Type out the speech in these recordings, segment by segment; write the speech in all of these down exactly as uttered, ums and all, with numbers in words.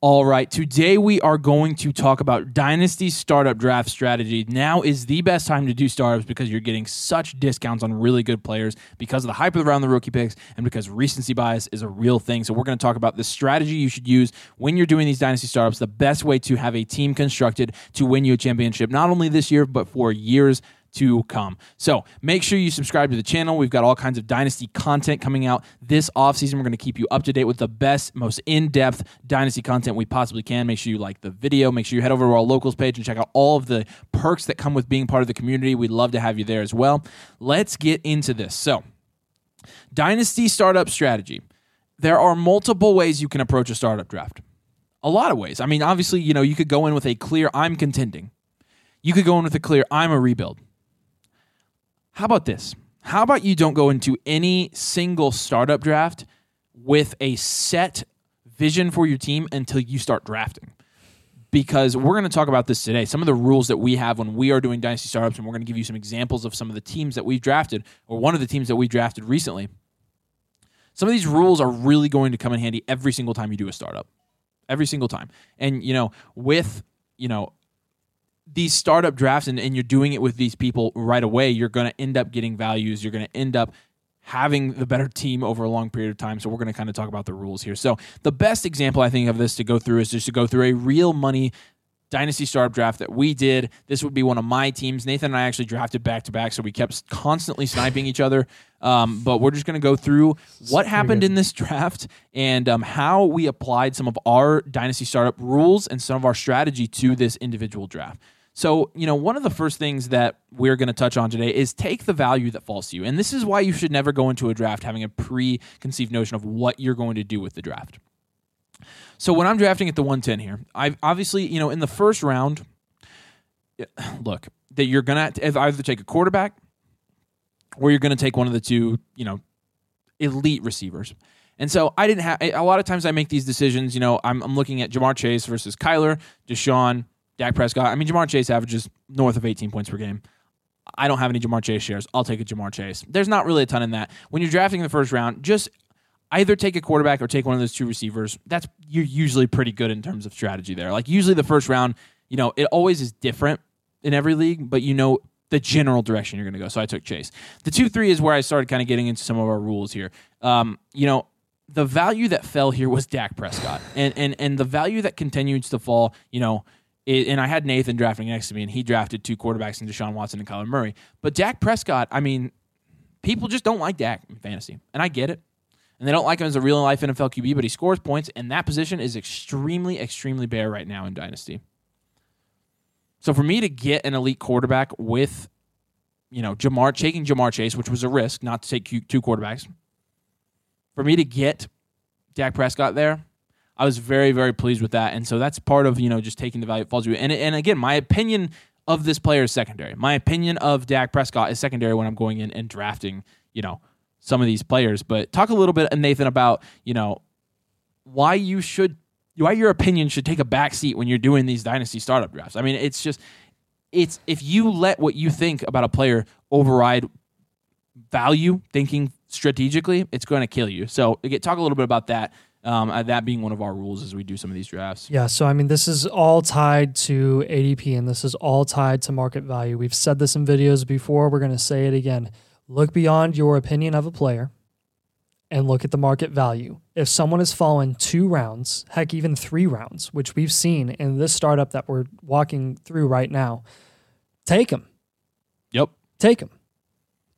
All right, today we are going to talk about Dynasty startup draft strategy. Now is the best time to do startups because you're getting such discounts on really good players because of the hype around the rookie picks and because recency bias is a real thing. So we're going to talk about the strategy you should use when you're doing these Dynasty startups, the best way to have a team constructed to win you a championship, not only this year, but for years to come. So make sure you subscribe to the channel. We've got all kinds of Dynasty content coming out this offseason. We're going to keep you up to date with the best, most in-depth Dynasty content we possibly can. Make sure you like the video. Make sure you head over to our Locals page and check out all of the perks that come with being part of the community. We'd love to have you there as well. Let's get into this. So, Dynasty startup strategy. There are multiple ways you can approach a startup draft. A lot of ways. I mean, obviously, you know, you could go in with a clear, I'm contending. You could go in with a clear, I'm a rebuild. How about this? How about you don't go into any single startup draft with a set vision for your team until you start drafting? Because we're going to talk about this today, some of the rules that we have when we are doing Dynasty startups, and we're going to give you some examples of some of the teams that we've drafted, or one of the teams that we drafted recently. Some of these rules are really going to come in handy every single time you do a startup. Every single time. And, you know, with, you know, these startup drafts and, and you're doing it with these people right away, you're going to end up getting values. You're going to end up having the better team over a long period of time. So we're going to kind of talk about the rules here. So the best example I think of this to go through is just to go through a real money Dynasty startup draft that we did. This would be one of my teams. Nathan and I actually drafted back-to-back, so we kept constantly sniping each other. Um, but we're just going to go through what happened in this draft and um, how we applied some of our Dynasty startup rules and some of our strategy to this individual draft. So, you know, one of the first things that we're going to touch on today is take the value that falls to you. And this is why you should never go into a draft having a preconceived notion of what you're going to do with the draft. So when I'm drafting at the one ten here, I've obviously, you know, in the first round, look, that you're going to either take a quarterback or you're going to take one of the two, you know, elite receivers. And so I didn't have, a lot of times I make these decisions, you know, I'm, I'm looking at Ja'Marr Chase versus Kyler, Deshaun, Dak Prescott. I mean, Ja'Marr Chase averages north of eighteen points per game. I don't have any Ja'Marr Chase shares. I'll take a Ja'Marr Chase. There's not really a ton in that. When you're drafting in the first round, just either take a quarterback or take one of those two receivers. That's you're usually pretty good in terms of strategy there. Like usually the first round, you know, it always is different in every league, but you know the general direction you're going to go. So I took Chase. The two three is where I started kind of getting into some of our rules here. Um, you know, the value that fell here was Dak Prescott, and and and the value that continues to fall, you know. And I had Nathan drafting next to me, and he drafted two quarterbacks in Deshaun Watson and Kyler Murray. But Dak Prescott, I mean, people just don't like Dak in fantasy, and I get it. And they don't like him as a real-life N F L Q B, but he scores points, and that position is extremely, extremely bare right now in Dynasty. So for me to get an elite quarterback with, you know, Ja'Marr, taking Ja'Marr Chase, which was a risk not to take two quarterbacks, for me to get Dak Prescott there, I was very, very pleased with that. And so that's part of, you know, just taking the value that falls to you. And, and again, my opinion of this player is secondary. My opinion of Dak Prescott is secondary when I'm going in and drafting, you know, some of these players. But talk a little bit, Nathan, about, you know, why you should, why your opinion should take a backseat when you're doing these Dynasty startup drafts. I mean, it's just, it's, if you let what you think about a player override value, thinking strategically, it's going to kill you. So again, talk a little bit about that. Um, that being one of our rules as we do some of these drafts. Yeah, so I mean, this is all tied to A D P, and this is all tied to market value. We've said this in videos before. We're going to say it again. Look beyond your opinion of a player and look at the market value. If someone has fallen two rounds, heck, even three rounds, which we've seen in this startup that we're walking through right now, take them. Yep. Take them.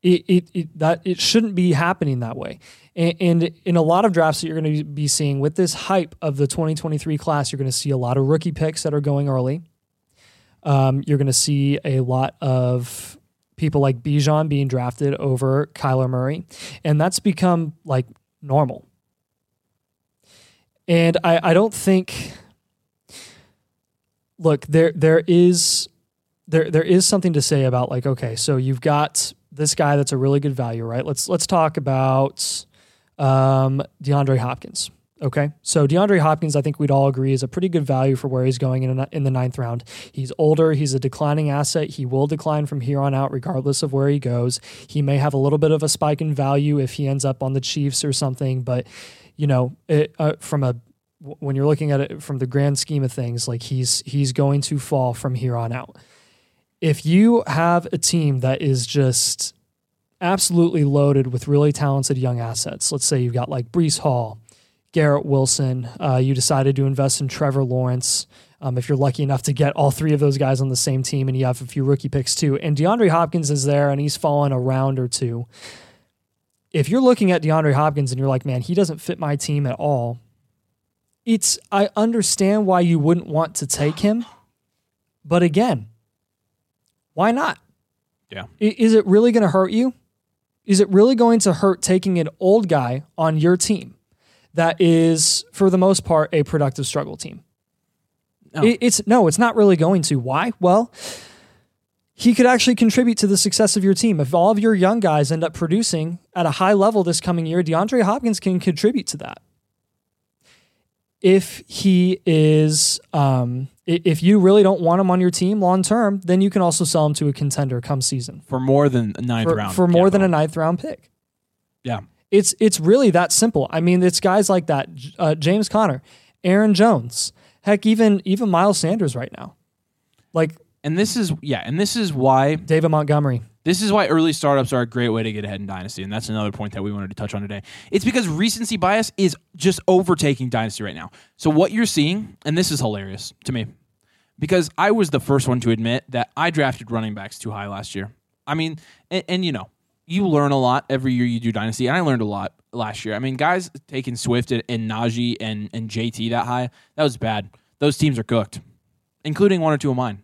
It, it it that it shouldn't be happening that way, and, and in a lot of drafts that you're going to be seeing with this hype of the twenty twenty-three class, you're going to see a lot of rookie picks that are going early. Um, you're going to see a lot of people like Bijan being drafted over Kyler Murray, and that's become like normal. And I I don't think. Look, there there is there there is something to say about like, okay, so you've got this guy that's a really good value, right? Let's let's talk about um, DeAndre Hopkins, okay? So DeAndre Hopkins, I think we'd all agree, is a pretty good value for where he's going in, in the ninth round. He's older. He's a declining asset. He will decline from here on out regardless of where he goes. He may have a little bit of a spike in value if he ends up on the Chiefs or something, but, you know, it, uh, from a w- when you're looking at it from the grand scheme of things, like he's he's going to fall from here on out. If you have a team that is just absolutely loaded with really talented young assets, let's say you've got like Breece Hall, Garrett Wilson, uh, you decided to invest in Trevor Lawrence. Um, if you're lucky enough to get all three of those guys on the same team and you have a few rookie picks too, and DeAndre Hopkins is there and he's fallen a round or two. If you're looking at DeAndre Hopkins and you're like, man, he doesn't fit my team at all. It's, I understand why you wouldn't want to take him, but again, why not? Yeah. Is it really going to hurt you? Is it really going to hurt taking an old guy on your team that is, for the most part, a productive struggle team? No. It, it's no, it's not really going to. Why? Well, he could actually contribute to the success of your team. If all of your young guys end up producing at a high level this coming year, DeAndre Hopkins can contribute to that. If he is, um, if you really don't want him on your team long term, then you can also sell him to a contender come season for more than a ninth for, round for more yeah, than a ninth round pick. Yeah. It's it's really that simple. I mean, it's guys like that, uh, James Conner, Aaron Jones, heck, even even Miles Sanders right now. Like, and this is yeah, and this is why David Montgomery. This is why early startups are a great way to get ahead in Dynasty, and that's another point that we wanted to touch on today. It's because recency bias is just overtaking Dynasty right now. So what you're seeing, and this is hilarious to me, because I was the first one to admit that I drafted running backs too high last year. I mean, and, and you know, you learn a lot every year you do Dynasty, and I learned a lot last year. I mean, guys taking Swift and, and Najee and, and J T that high, that was bad. Those teams are cooked, including one or two of mine.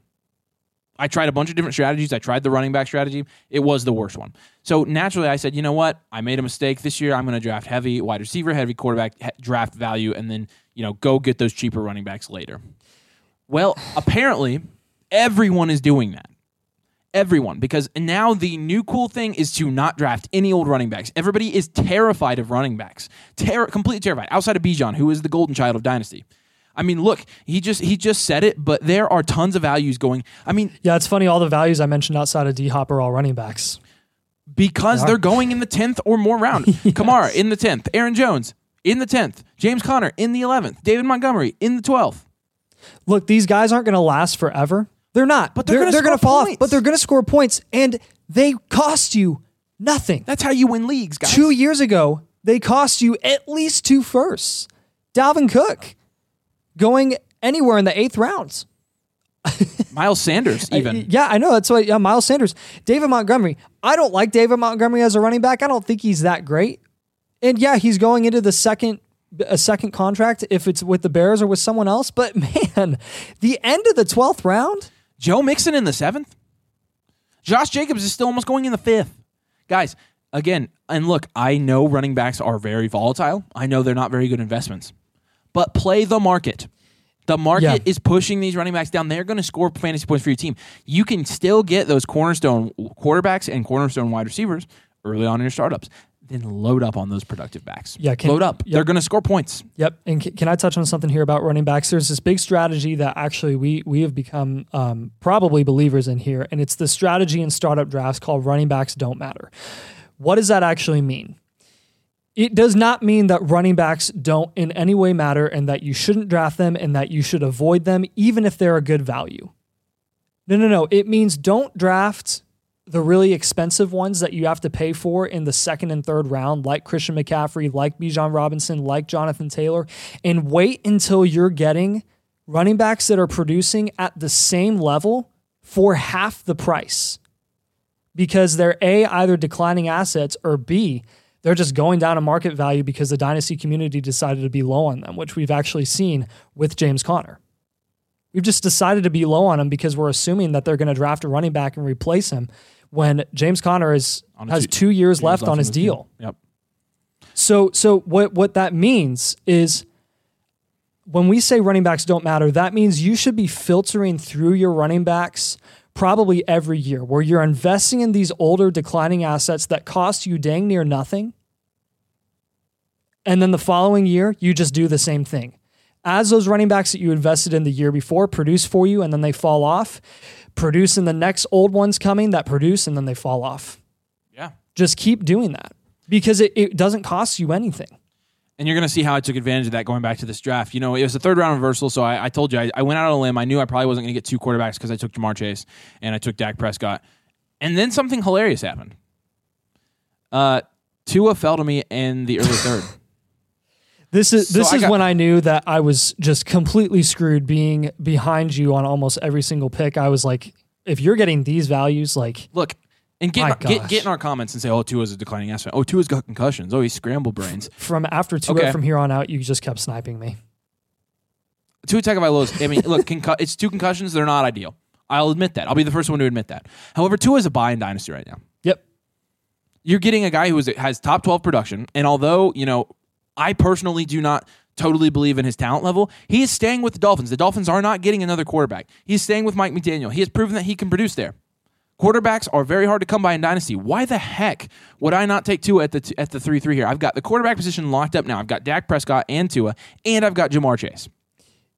I tried a bunch of different strategies. I tried the running back strategy. It was the worst one. So naturally, I said, you know what? I made a mistake this year. I'm going to draft heavy wide receiver, heavy quarterback, he- draft value, and then you know go get those cheaper running backs later. Well, apparently, everyone is doing that. Everyone, because now the new cool thing is to not draft any old running backs. Everybody is terrified of running backs. Terror, completely terrified. Outside of Bijan, who is the golden child of Dynasty. I mean, look, he just he just said it, but there are tons of values going. I mean, yeah, it's funny. All the values I mentioned outside of D Hop are all running backs because they they're going in the tenth or more round. Yes. Kamara in the tenth, Aaron Jones in the tenth, James Conner in the eleventh, David Montgomery in the twelfth. Look, these guys aren't going to last forever. They're not, but they're, they're, they're going to fall off. But they're going to score points, and they cost you nothing. That's how you win leagues, guys. Two years ago, they cost you at least two firsts. Dalvin Cook going anywhere in the eighth rounds. Miles Sanders, even. I, yeah, I know. That's why yeah, Miles Sanders. David Montgomery. I don't like David Montgomery as a running back. I don't think he's that great. And yeah, he's going into the second a second contract if it's with the Bears or with someone else. But man, the end of the twelfth round? Joe Mixon in the seventh? Josh Jacobs is still almost going in the fifth. Guys, again, and look, I know running backs are very volatile. I know they're not very good investments. But play the market. The market yeah. is pushing these running backs down. They're going to score fantasy points for your team. You can still get those cornerstone quarterbacks and cornerstone wide receivers early on in your startups. Then load up on those productive backs. Yeah, can, load up. Yep. They're going to score points. Yep. And can, can I touch on something here about running backs? There's this big strategy that actually we we have become um, probably believers in here, and it's the strategy in startup drafts called running backs don't matter. What does that actually mean? It does not mean that running backs don't in any way matter and that you shouldn't draft them and that you should avoid them, even if they're a good value. No, no, no. It means don't draft the really expensive ones that you have to pay for in the second and third round, like Christian McCaffrey, like Bijan Robinson, like Jonathan Taylor, and wait until you're getting running backs that are producing at the same level for half the price because they're A, either declining assets, or B, they're just going down a market value because the Dynasty community decided to be low on them, which we've actually seen with James Conner. We've just decided to be low on him because we're assuming that they're going to draft a running back and replace him when James Conner is, has two, two years left, left on his deal. Team. Yep. So so what, what that means is when we say running backs don't matter, that means you should be filtering through your running backs probably every year, where you're investing in these older declining assets that cost you dang near nothing. And then the following year, you just do the same thing. As those running backs that you invested in the year before produce for you and then they fall off, produce in the next old ones coming that produce and then they fall off. Yeah. Just keep doing that because it, it doesn't cost you anything. And you're going to see how I took advantage of that going back to this draft. You know, it was a third round reversal, so I, I told you, I, I went out on a limb. I knew I probably wasn't going to get two quarterbacks because I took Ja'Marr Chase and I took Dak Prescott. And then something hilarious happened. Uh, Tua fell to me in the early third. This is so this I is got, when I knew that I was just completely screwed being behind you on almost every single pick. I was like, if you're getting these values, like... Look, and get, our, get, get in our comments and say, oh, Tua's a declining asset. Oh, Tua's got concussions. Oh, he's scrambled brains. From after Tua, okay. From here on out, you just kept sniping me. Tua Tagovailoa, I mean, look, concu- it's two concussions. They're not ideal. I'll admit that. I'll be the first one to admit that. However, Tua's a buy in Dynasty right now. Yep. You're getting a guy who is, has top twelve production, and although, you know, I personally do not totally believe in his talent level, he is staying with the Dolphins. The Dolphins are not getting another quarterback. He's staying with Mike McDaniel. He has proven that he can produce there. Quarterbacks are very hard to come by in Dynasty. Why the heck would I not take Tua at the at the three three here? I've got the quarterback position locked up now. I've got Dak Prescott and Tua, and I've got Ja'Marr Chase.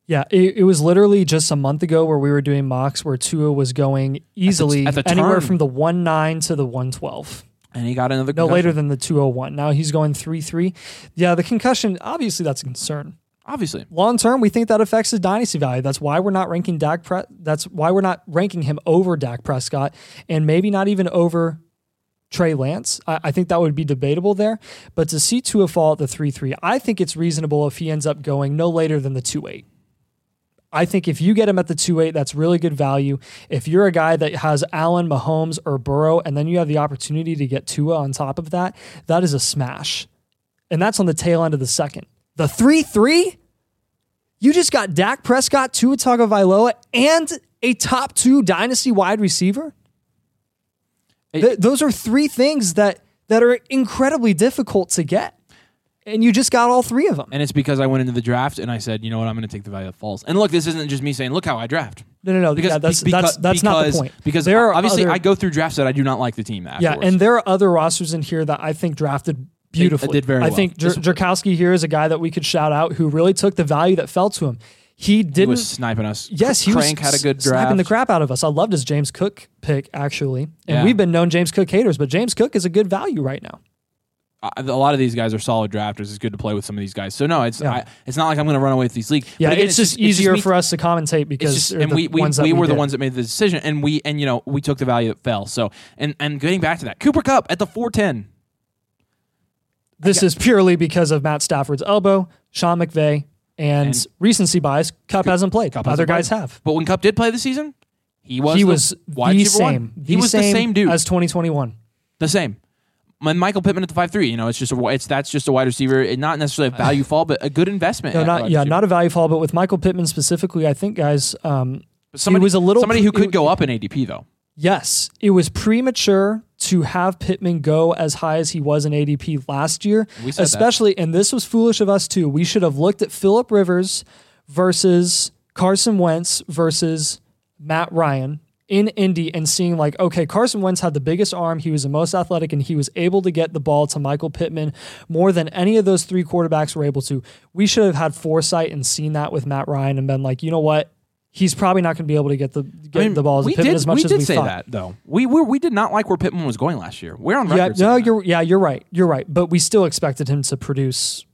Yeah, it, it was literally just a month ago where we were doing mocks where Tua was going easily at the, at the anywhere turn. From the one nine to the one twelve. And he got another concussion. No later than the two oh one. Now he's going three three. Yeah, the concussion, obviously that's a concern. Obviously. Long term, we think that affects his dynasty value. That's why we're not ranking Dak Pre- that's why we're not ranking him over Dak Prescott and maybe not even over Trey Lance. I, I think that would be debatable there. But to see Tua fall at the three three, I think it's reasonable if he ends up going no later than the two eight. I think if you get him at the two eight, that's really good value. If you're a guy that has Allen, Mahomes, or Burrow, and then you have the opportunity to get Tua on top of that, that is a smash. And that's on the tail end of the second. The three three? You just got Dak Prescott, Tua Tagovailoa, and a top two dynasty wide receiver? It, Th- those are three things that, that are incredibly difficult to get. And you just got all three of them. And it's because I went into the draft and I said, you know what, I'm going to take the value that falls. And look, this isn't just me saying, look how I draft. No, no, no. Because, yeah, that's, because, that's, that's because, not the point. Because there are obviously other, I go through drafts that I do not like the team afterwards. Yeah, and there are other rosters in here that I think drafted beautifully. It, it did very I well. I think Jer- Jerkowski here is a guy that we could shout out who really took the value that fell to him. He didn't. He was sniping us. Yes, he Crank was had a good draft. Sniping the crap out of us. I loved his James Cook pick, actually. And yeah. We've been known James Cook haters, but James Cook is a good value right now. A lot of these guys are solid drafters. It's good to play with some of these guys. So no, it's yeah. I, it's not like I'm going to run away with these leagues. Yeah, again, it's, it's just, just easier it's just for us to commentate because just, and we we, we were we the ones that made the decision, and we and you know we took the value that fell. So and and getting back to that, Cooper Cupp at the four ten. This got, is purely because of Matt Stafford's elbow, Sean McVay, and, and recency bias. Cupp Cup, hasn't played. Cup Other hasn't guys played. Have, but when Cupp did play this season, he was he the, was the same. The he was same the same dude as twenty twenty-one. The same. My Michael Pittman at the five three, you know, it's just a it's that's just a wide receiver, it, not necessarily a value fall, but a good investment. No, not, yeah, receiver. Not a value fall, but with Michael Pittman specifically, I think guys, um, somebody, it was a little somebody who could it, go up in A D P though. Yes, it was premature to have Pittman go as high as he was in A D P last year, we said especially, that. And this was foolish of us too. We should have looked at Phillip Rivers versus Carson Wentz versus Matt Ryan in Indy and seeing like, okay, Carson Wentz had the biggest arm. He was the most athletic and he was able to get the ball to Michael Pittman more than any of those three quarterbacks were able to. We should have had foresight and seen that with Matt Ryan and been like, you know what? He's probably not going to be able to get the get I mean, the ball to Pittman did, as much we as did we say thought. That though. We were, we did not like where Pittman was going last year. We're on record. Yeah, no, you're, yeah, you're right. You're right. But we still expected him to produce.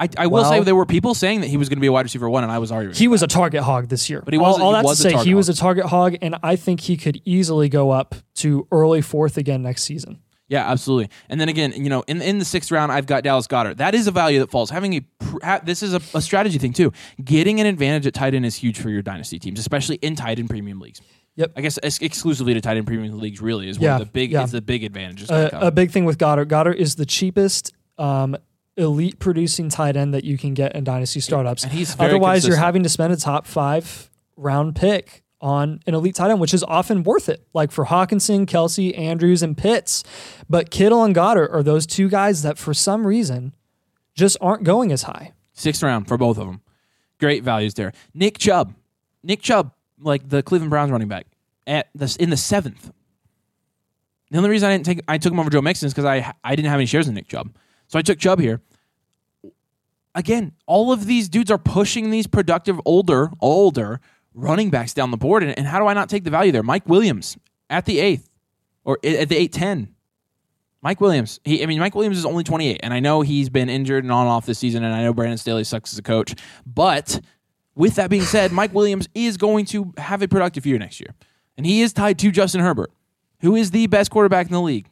I, I will well, say there were people saying that he was going to be a wide receiver one, and I was arguing. He was that. a target hog this year. But he wasn't. All, all he that was to say, he hog. was a target hog, and I think he could easily go up to early fourth again next season. Yeah, absolutely. And then again, you know, in in the sixth round, I've got Dallas Goedert. That is a value that falls. Having a ha, this is a, a strategy thing too. Getting an advantage at tight end is huge for your dynasty teams, especially in tight end premium leagues. Yep. I guess ex- exclusively to tight end premium leagues really is one yeah, of the big yeah. is the big advantages. Uh, a big thing with Goedert. Goedert is the cheapest. Um, elite producing tight end that you can get in dynasty startups. And he's very Otherwise, consistent. You're having to spend a top five round pick on an elite tight end, which is often worth it. Like for Hawkinson, Kelsey, Andrews, and Pitts. But Kittle and Goddard are those two guys that for some reason just aren't going as high. Sixth round for both of them. Great values there. Nick Chubb. Nick Chubb, like the Cleveland Browns running back, at the, in the seventh. The only reason I didn't take I took him over Joe Mixon is because I I didn't have any shares in Nick Chubb. So I took Chubb here. Again, all of these dudes are pushing these productive older, older running backs down the board. And, and how do I not take the value there? Mike Williams at the eighth or at the eight ten. Mike Williams. He, I mean, Mike Williams is only twenty-eight, and I know he's been injured and on and off this season, and I know Brandon Staley sucks as a coach. But with that being said, Mike Williams is going to have a productive year next year, and he is tied to Justin Herbert, who is the best quarterback in the league.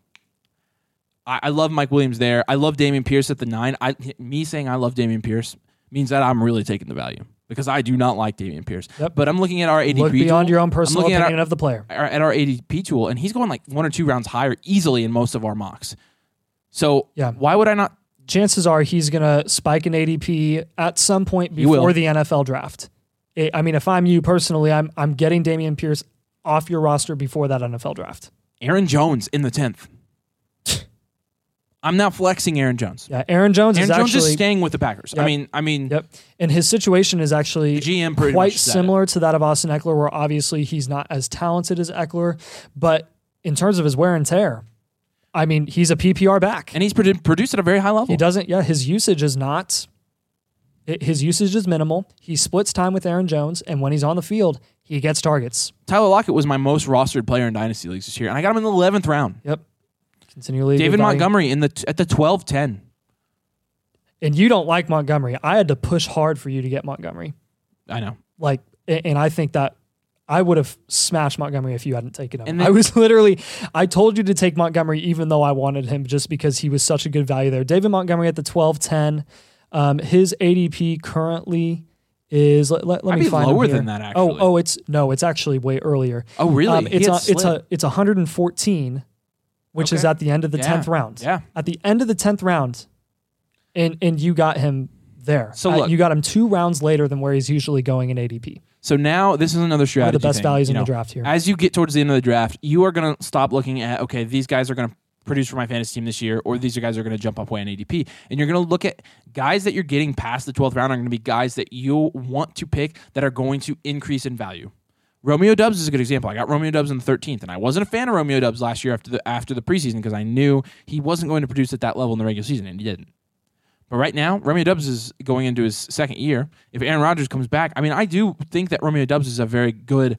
I, I love Mike Williams there. I love Damian Pierce at the nine. I, me saying I love Damian Pierce means that I'm really taking the value. Because I do not like Damian Pierce. Yep. But I'm looking at our A D P Look beyond tool. Your own personal opinion at our, of the player. Our, at our A D P tool, and he's going like one or two rounds higher easily in most of our mocks. So yeah. why would I not? Chances are he's going to spike an A D P at some point before the N F L draft. It, I mean, if I'm you personally, I'm I'm getting Damian Pierce off your roster before that N F L draft. Aaron Jones in the tenth. I'm not flexing Aaron Jones. Yeah, Aaron Jones Aaron is Jones actually... Aaron Jones is staying with the Packers. Yep. I mean... I mean, yep. And his situation is actually G M quite similar it. to that of Austin Eckler, where obviously he's not as talented as Eckler, but in terms of his wear and tear, I mean, he's a P P R back. And he's produ- produced at a very high level. He doesn't... Yeah, his usage is not... It, his usage is minimal. He splits time with Aaron Jones, and when he's on the field, he gets targets. Tyler Lockett was my most rostered player in Dynasty Leagues this year, and I got him in the eleventh round. Yep. David Montgomery in the at the twelve ten. And you don't like Montgomery. I had to push hard for you to get Montgomery. I know. Like, and I think that I would have smashed Montgomery if you hadn't taken him. And then, I was literally, I told you to take Montgomery even though I wanted him just because he was such a good value there. David Montgomery at the twelve ten. Um, his A D P currently is, let, let, let me find it. I'd be lower than that, actually. Oh, oh, it's, no, it's actually way earlier. Oh, really? Um, it's, a, it's, a, it's one hundred fourteen. Which okay. is at the end of the tenth yeah. round. Yeah. At the end of the tenth round, and and you got him there. So uh, look, you got him two rounds later than where he's usually going in A D P. So now this is another strategy. One of the best thing. values you in know, the draft here. As you get towards the end of the draft, you are going to stop looking at, okay, these guys are going to produce for my fantasy team this year, or these guys are going to jump up way in A D P. And you're going to look at guys that you're getting past the twelfth round are going to be guys that you want to pick that are going to increase in value. Romeo Doubs is a good example. I got Romeo Doubs in the thirteenth, and I wasn't a fan of Romeo Doubs last year after the after the preseason because I knew he wasn't going to produce at that level in the regular season, and he didn't. But right now, Romeo Doubs is going into his second year. If Aaron Rodgers comes back, I mean, I do think that Romeo Doubs is a very good,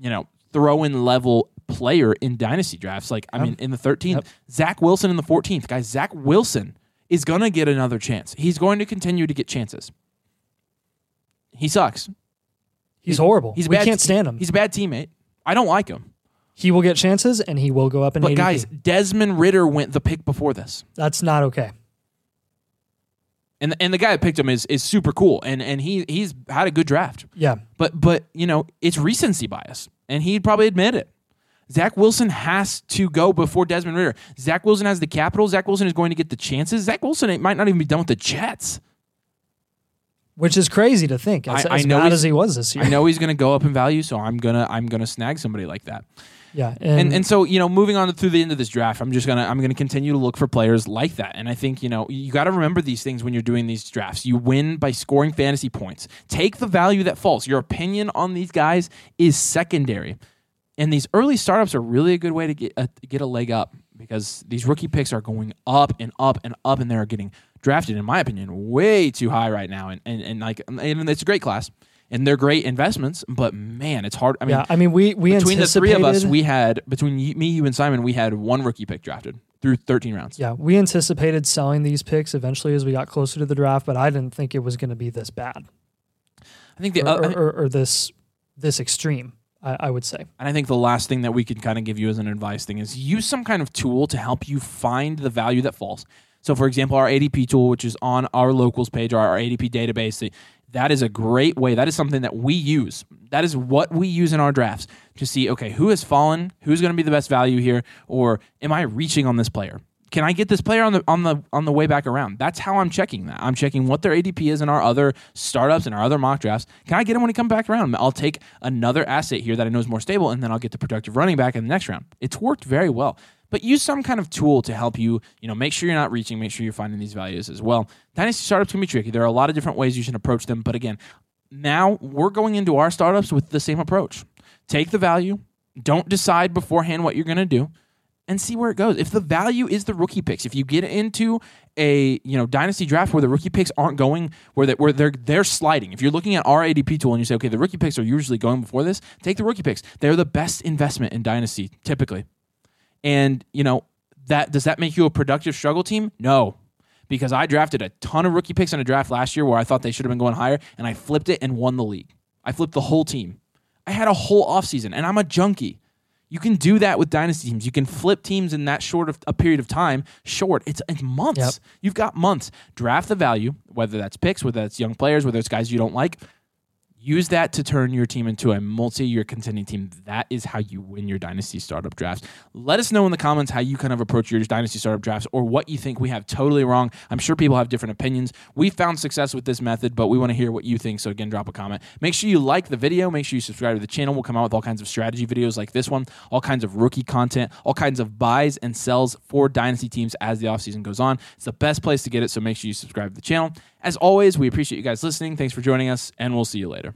you know, throw-in level player in dynasty drafts. Like, I mean, in the thirteenth, yep. Zach Wilson in the fourteenth. Guys, Zach Wilson is going to get another chance. He's going to continue to get chances. He sucks. He's horrible. He's we bad, can't stand him. He's a bad teammate. I don't like him. He will get chances, and he will go up in A D P. But guys, Desmond Ridder went the pick before this. That's not okay. And the, and the guy that picked him is is super cool, and and he he's had a good draft. Yeah. But but you know it's recency bias, and he'd probably admit it. Zach Wilson has to go before Desmond Ridder. Zach Wilson has the capital. Zach Wilson is going to get the chances. Zach Wilson might not even be done with the Jets. Which is crazy to think, as, I, I as know bad as he was this year. I know he's going to go up in value, so I'm gonna I'm gonna snag somebody like that. Yeah, and, and and so you know, moving on through the end of this draft, I'm just gonna I'm gonna continue to look for players like that. And I think you know you got to remember these things when you're doing these drafts. You win by scoring fantasy points. Take the value that falls. Your opinion on these guys is secondary. And these early startups are really a good way to get a, get a leg up because these rookie picks are going up and up and up, and they're getting drafted, in my opinion, way too high right now. And and, and like and it's a great class, and they're great investments, but man, it's hard. I mean, yeah, I mean we, we between the three of us, we had, between me, you, and Simon, we had one rookie pick drafted through thirteen rounds. Yeah, we anticipated selling these picks eventually as we got closer to the draft, but I didn't think it was going to be this bad. I think the Or, uh, or, or, or this, this extreme. I would say. And I think the last thing that we could kind of give you as an advice thing is use some kind of tool to help you find the value that falls. So, for example, our A D P tool, which is on our locals page, or our A D P database, that is a great way. That is something that we use. That is what we use in our drafts to see, okay, who has fallen? Who's going to be the best value here? Or am I reaching on this player? Can I get this player on the on the on the way back around? That's how I'm checking that. I'm checking what their A D P is in our other startups and our other mock drafts. Can I get him when he comes back around? I'll take another asset here that I know is more stable, and then I'll get the productive running back in the next round. It's worked very well. But use some kind of tool to help you, you know, make sure you're not reaching, make sure you're finding these values as well. Dynasty startups can be tricky. There are a lot of different ways you should approach them. But again, now we're going into our startups with the same approach. Take the value. Don't decide beforehand what you're going to do. And see where it goes. If the value is the rookie picks, if you get into a you know dynasty draft where the rookie picks aren't going, where that where they're they're sliding. If you're looking at our A D P tool and you say, okay, the rookie picks are usually going before this, take the rookie picks. They're the best investment in dynasty typically. And you know that does that make you a productive struggle team? No, because I drafted a ton of rookie picks in a draft last year where I thought they should have been going higher, and I flipped it and won the league. I flipped the whole team. I had a whole offseason, and I'm a junkie. You can do that with dynasty teams. You can flip teams in that short of a period of time. Short. It's, it's months. Yep. You've got months. Draft the value, whether that's picks, whether that's young players, whether it's guys you don't like. Use that to turn your team into a multi-year contending team. That is how you win your dynasty startup drafts. Let us know in the comments how you kind of approach your dynasty startup drafts or what you think we have totally wrong. I'm sure people have different opinions. We found success with this method, but we want to hear what you think. So again, drop a comment. Make sure you like the video. Make sure you subscribe to the channel. We'll come out with all kinds of strategy videos like this one, all kinds of rookie content, all kinds of buys and sells for dynasty teams as the offseason goes on. It's the best place to get it, so make sure you subscribe to the channel. As always, we appreciate you guys listening. Thanks for joining us, and we'll see you later.